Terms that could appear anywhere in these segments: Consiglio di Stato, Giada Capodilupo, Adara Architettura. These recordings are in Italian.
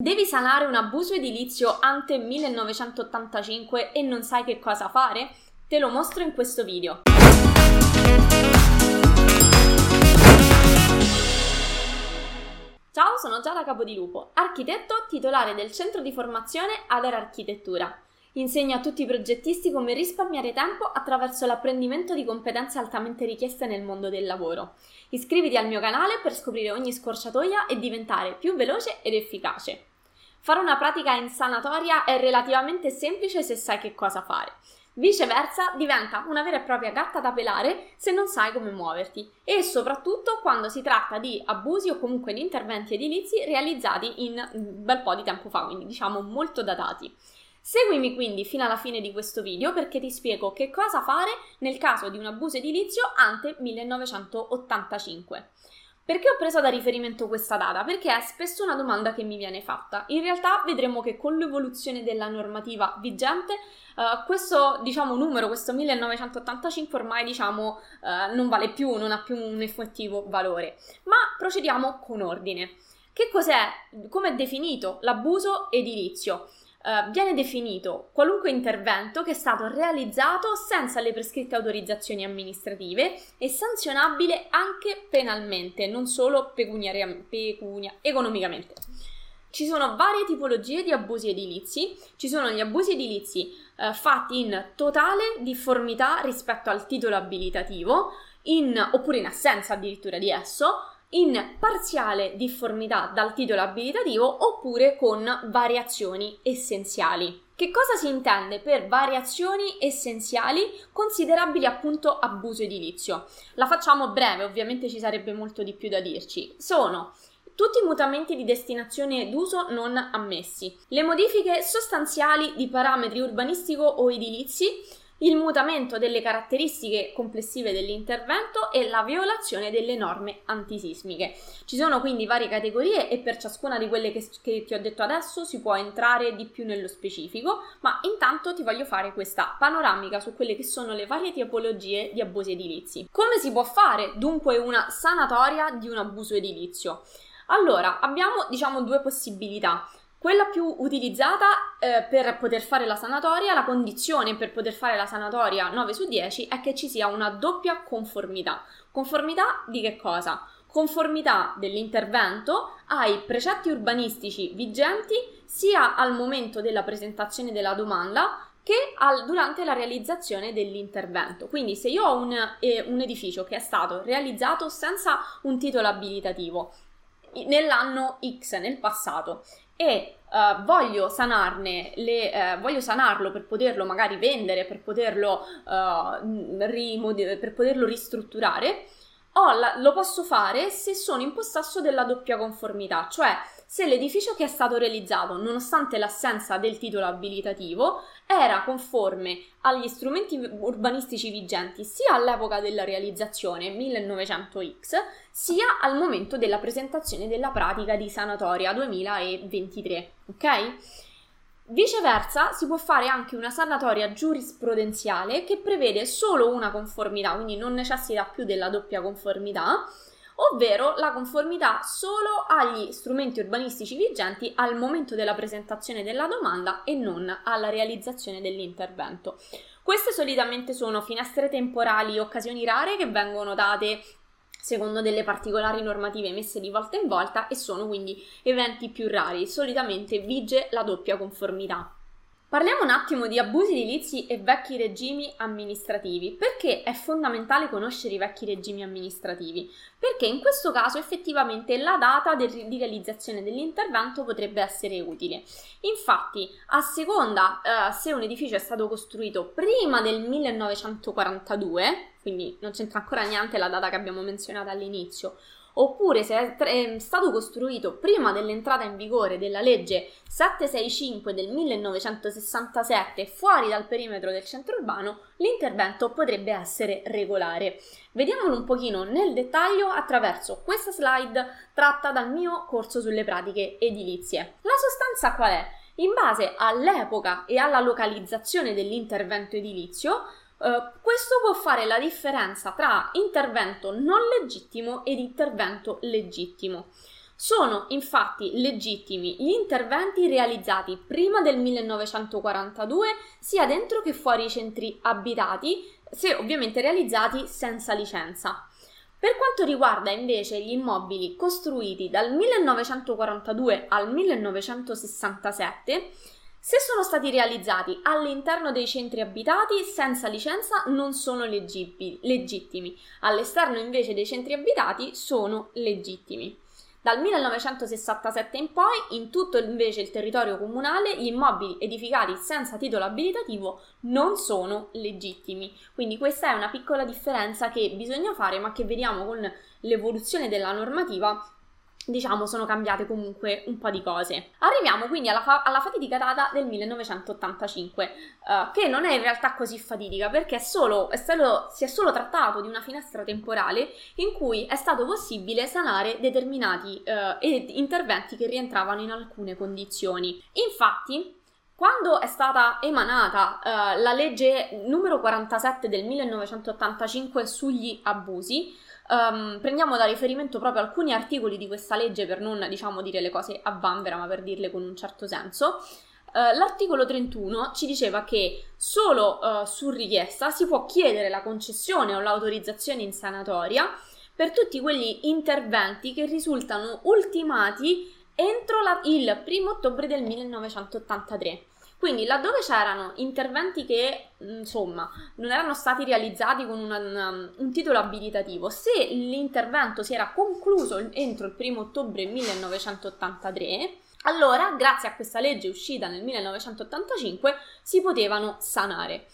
Devi sanare un abuso edilizio ante 1985 e non sai che cosa fare? Te lo mostro in questo video. Ciao, sono Giada Capodilupo, architetto titolare del centro di formazione Adara Architettura. Insegno a tutti i progettisti come risparmiare tempo attraverso l'apprendimento di competenze altamente richieste nel mondo del lavoro. Iscriviti al mio canale per scoprire ogni scorciatoia e diventare più veloce ed efficace. Fare una pratica in sanatoria è relativamente semplice se sai che cosa fare. Viceversa, diventa una vera e propria gatta da pelare se non sai come muoverti e soprattutto quando si tratta di abusi o comunque di interventi edilizi realizzati in un bel po' di tempo fa, quindi diciamo molto datati. Seguimi quindi fino alla fine di questo video perché ti spiego che cosa fare nel caso di un abuso edilizio ante 1985. Perché ho preso da riferimento questa data? Perché è spesso una domanda che mi viene fatta. In realtà vedremo che con l'evoluzione della normativa vigente questo 1985 ormai non vale più, non ha più un effettivo valore. Ma procediamo con ordine. Che cos'è? Come è definito l'abuso edilizio? Viene definito qualunque intervento che è stato realizzato senza le prescritte autorizzazioni amministrative e sanzionabile anche penalmente, non solo economicamente. Ci sono varie tipologie di abusi edilizi, ci sono gli abusi edilizi fatti in totale difformità rispetto al titolo abilitativo, oppure in assenza addirittura di esso, in parziale difformità dal titolo abilitativo oppure con variazioni essenziali. Che cosa si intende per variazioni essenziali considerabili appunto abuso edilizio? La facciamo breve, ovviamente ci sarebbe molto di più da dirci. Sono tutti i mutamenti di destinazione d'uso non ammessi, le modifiche sostanziali di parametri urbanistico o edilizi, il mutamento delle caratteristiche complessive dell'intervento e la violazione delle norme antisismiche. Ci sono quindi varie categorie e per ciascuna di quelle che ti ho detto adesso si può entrare di più nello specifico, ma intanto ti voglio fare questa panoramica su quelle che sono le varie tipologie di abusi edilizi. Come si può fare dunque una sanatoria di un abuso edilizio? Allora, abbiamo due possibilità. Quella più utilizzata per poter fare la sanatoria, la condizione per poter fare la sanatoria 9 su 10 è che ci sia una doppia conformità. Conformità di che cosa? Conformità dell'intervento ai precetti urbanistici vigenti sia al momento della presentazione della domanda che durante la realizzazione dell'intervento. Quindi se io ho un edificio che è stato realizzato senza un titolo abilitativo nell'anno X, nel passato, e voglio sanarlo per poterlo magari vendere, per poterlo per poterlo ristrutturare, lo posso fare se sono in possesso della doppia conformità, cioè se l'edificio che è stato realizzato, nonostante l'assenza del titolo abilitativo, era conforme agli strumenti urbanistici vigenti sia all'epoca della realizzazione 1900X, sia al momento della presentazione della pratica di sanatoria 2023, ok? Viceversa, si può fare anche una sanatoria giurisprudenziale che prevede solo una conformità, quindi non necessita più della doppia conformità, ovvero la conformità solo agli strumenti urbanistici vigenti al momento della presentazione della domanda e non alla realizzazione dell'intervento. Queste solitamente sono finestre temporali, occasioni rare che vengono date secondo delle particolari normative emesse di volta in volta e sono quindi eventi più rari, solitamente vige la doppia conformità. Parliamo un attimo di abusi edilizi e vecchi regimi amministrativi. Perché è fondamentale conoscere i vecchi regimi amministrativi? Perché in questo caso effettivamente la data di realizzazione dell'intervento potrebbe essere utile. Infatti, a seconda se un edificio è stato costruito prima del 1942, quindi non c'entra ancora niente la data che abbiamo menzionato all'inizio, oppure se è stato costruito prima dell'entrata in vigore della legge 765 del 1967 fuori dal perimetro del centro urbano, l'intervento potrebbe essere regolare. Vediamolo un pochino nel dettaglio attraverso questa slide tratta dal mio corso sulle pratiche edilizie. La sostanza qual è? In base all'epoca e alla localizzazione dell'intervento edilizio, questo può fare la differenza tra intervento non legittimo ed intervento legittimo. Sono infatti legittimi gli interventi realizzati prima del 1942 sia dentro che fuori i centri abitati, se ovviamente realizzati senza licenza. Per quanto riguarda invece gli immobili costruiti dal 1942 al 1967, se sono stati realizzati all'interno dei centri abitati senza licenza non sono legittimi, all'esterno invece dei centri abitati sono legittimi. Dal 1967 in poi, in tutto invece il territorio comunale, gli immobili edificati senza titolo abilitativo non sono legittimi. Quindi questa è una piccola differenza che bisogna fare, ma che vediamo con l'evoluzione della normativa, diciamo, sono cambiate comunque un po' di cose. Arriviamo quindi alla fatidica data del 1985, che non è in realtà così fatidica, perché si è solo trattato di una finestra temporale in cui è stato possibile sanare determinati interventi che rientravano in alcune condizioni. Infatti, quando è stata emanata la legge numero 47 del 1985 sugli abusi, prendiamo da riferimento proprio alcuni articoli di questa legge per non, diciamo, dire le cose a vanvera, ma per dirle con un certo senso. L'articolo 31 ci diceva che solo su richiesta si può chiedere la concessione o l'autorizzazione in sanatoria per tutti quegli interventi che risultano ultimati entro il 1 ottobre del 1983. Quindi laddove c'erano interventi che, insomma, non erano stati realizzati con un titolo abilitativo, se l'intervento si era concluso entro il 1 ottobre 1983, allora, grazie a questa legge uscita nel 1985, si potevano sanare.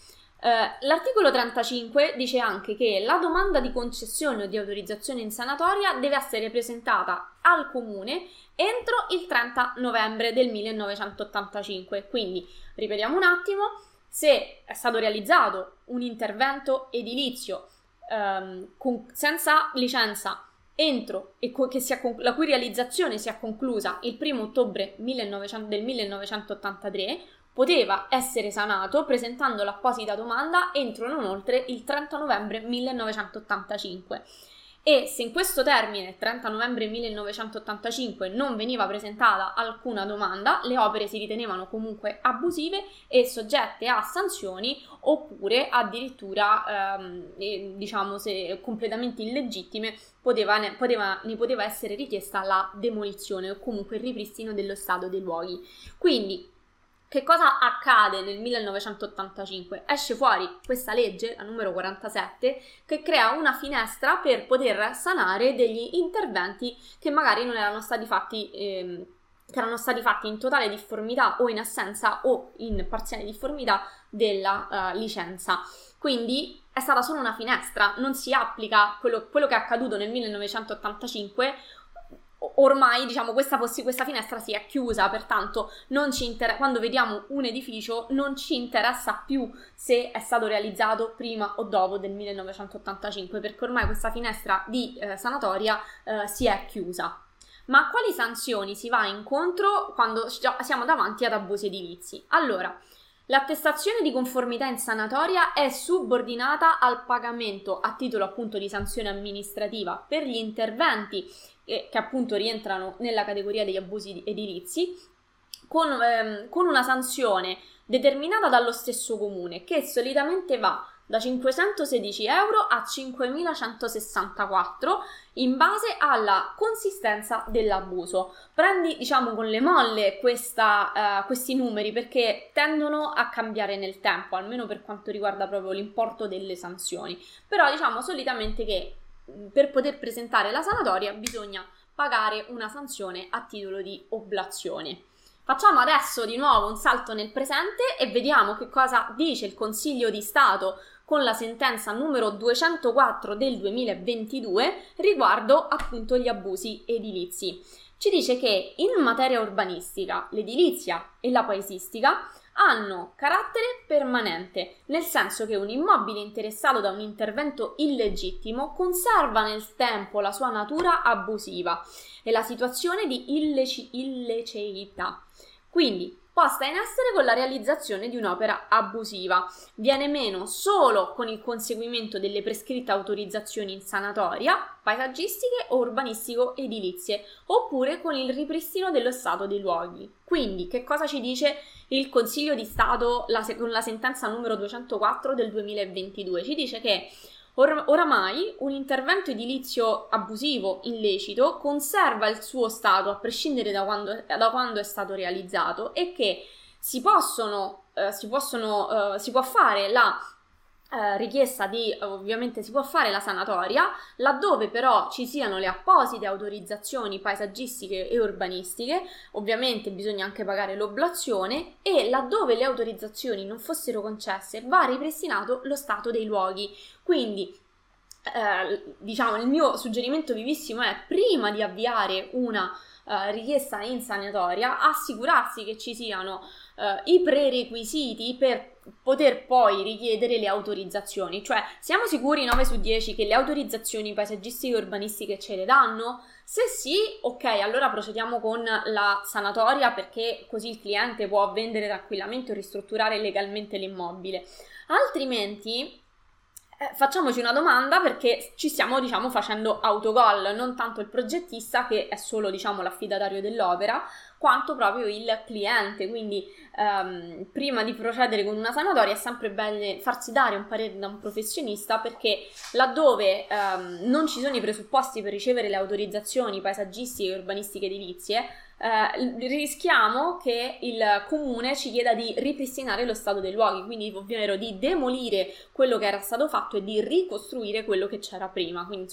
L'articolo 35 dice anche che la domanda di concessione o di autorizzazione in sanatoria deve essere presentata al comune entro il 30 novembre del 1985. Quindi, ripetiamo un attimo, se è stato realizzato un intervento edilizio senza licenza la cui realizzazione si è conclusa il 1 ottobre del 1983, poteva essere sanato presentando l'apposita domanda entro non oltre il 30 novembre 1985. E se in questo termine, 30 novembre 1985, non veniva presentata alcuna domanda, le opere si ritenevano comunque abusive e soggette a sanzioni, oppure addirittura, se completamente illegittime, ne poteva essere richiesta la demolizione o comunque il ripristino dello stato dei luoghi. Quindi, che cosa accade nel 1985? Esce fuori questa legge, la numero 47, che crea una finestra per poter sanare degli interventi che magari non erano stati fatti, che erano stati fatti in totale difformità o in assenza o in parziale difformità della licenza. Quindi è stata solo una finestra, non si applica quello che è accaduto nel 1985. Ormai, diciamo, questa finestra si è chiusa, pertanto quando vediamo un edificio non ci interessa più se è stato realizzato prima o dopo del 1985, perché ormai questa finestra di sanatoria si è chiusa. Ma a quali sanzioni si va incontro quando siamo davanti ad abusi edilizi? Allora, l'attestazione di conformità in sanatoria è subordinata al pagamento a titolo appunto di sanzione amministrativa per gli interventi che appunto rientrano nella categoria degli abusi edilizi, con una sanzione determinata dallo stesso comune, che solitamente va da 516 euro a 5.164 in base alla consistenza dell'abuso. Prendi, diciamo, con le molle questi numeri, perché tendono a cambiare nel tempo, almeno per quanto riguarda proprio l'importo delle sanzioni, però diciamo solitamente che per poter presentare la sanatoria bisogna pagare una sanzione a titolo di oblazione. Facciamo adesso di nuovo un salto nel presente e vediamo che cosa dice il Consiglio di Stato con la sentenza numero 204 del 2022 riguardo appunto gli abusi edilizi. Ci dice che in materia urbanistica l'edilizia e la paesistica hanno carattere permanente, nel senso che un immobile interessato da un intervento illegittimo conserva nel tempo la sua natura abusiva e la situazione di illeceità. quindi posta in essere con la realizzazione di un'opera abusiva. Viene meno solo con il conseguimento delle prescritte autorizzazioni in sanatoria, paesaggistiche o urbanistico-edilizie, oppure con il ripristino dello stato dei luoghi. Quindi, che cosa ci dice il Consiglio di Stato con la sentenza numero 204 del 2022? Ci dice che oramai un intervento edilizio abusivo, illecito, conserva il suo stato a prescindere da quando è stato realizzato, e che si può fare la sanatoria laddove però ci siano le apposite autorizzazioni paesaggistiche e urbanistiche, ovviamente bisogna anche pagare l'oblazione, e laddove le autorizzazioni non fossero concesse va ripristinato lo stato dei luoghi. Quindi il mio suggerimento vivissimo è, prima di avviare una richiesta in sanatoria, assicurarsi che ci siano i prerequisiti per poter poi richiedere le autorizzazioni. Cioè, siamo sicuri 9 su 10 che le autorizzazioni paesaggistiche e urbanistiche ce le danno? Se sì, ok, allora procediamo con la sanatoria, perché così il cliente può vendere tranquillamente o ristrutturare legalmente l'immobile. Altrimenti facciamoci una domanda, perché ci stiamo facendo autogol, non tanto il progettista, che è solo l'affidatario dell'opera, quanto proprio il cliente. Quindi prima di procedere con una sanatoria è sempre bene farsi dare un parere da un professionista, perché laddove non ci sono i presupposti per ricevere le autorizzazioni paesaggistiche e urbanistiche edilizie, rischiamo che il comune ci chieda di ripristinare lo stato dei luoghi, quindi ovvero di demolire quello che era stato fatto e di ricostruire quello che c'era prima. Quindi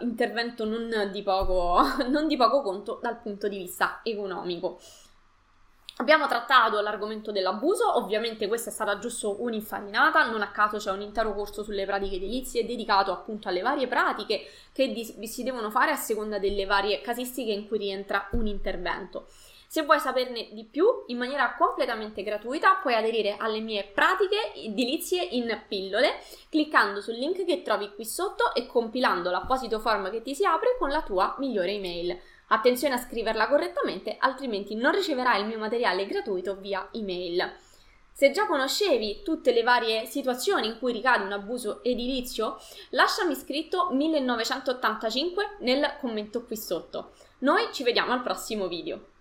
intervento non di poco conto dal punto di vista economico. Abbiamo trattato l'argomento dell'abuso, ovviamente questa è stata giusto un'infarinata, non a caso c'è un intero corso sulle pratiche edilizie dedicato appunto alle varie pratiche che si devono fare a seconda delle varie casistiche in cui rientra un intervento. Se vuoi saperne di più, in maniera completamente gratuita puoi aderire alle mie pratiche edilizie in pillole cliccando sul link che trovi qui sotto e compilando l'apposito form che ti si apre con la tua migliore email. Attenzione a scriverla correttamente, altrimenti non riceverai il mio materiale gratuito via email. Se già conoscevi tutte le varie situazioni in cui ricade un abuso edilizio, lasciami scritto 1985 nel commento qui sotto. Noi ci vediamo al prossimo video.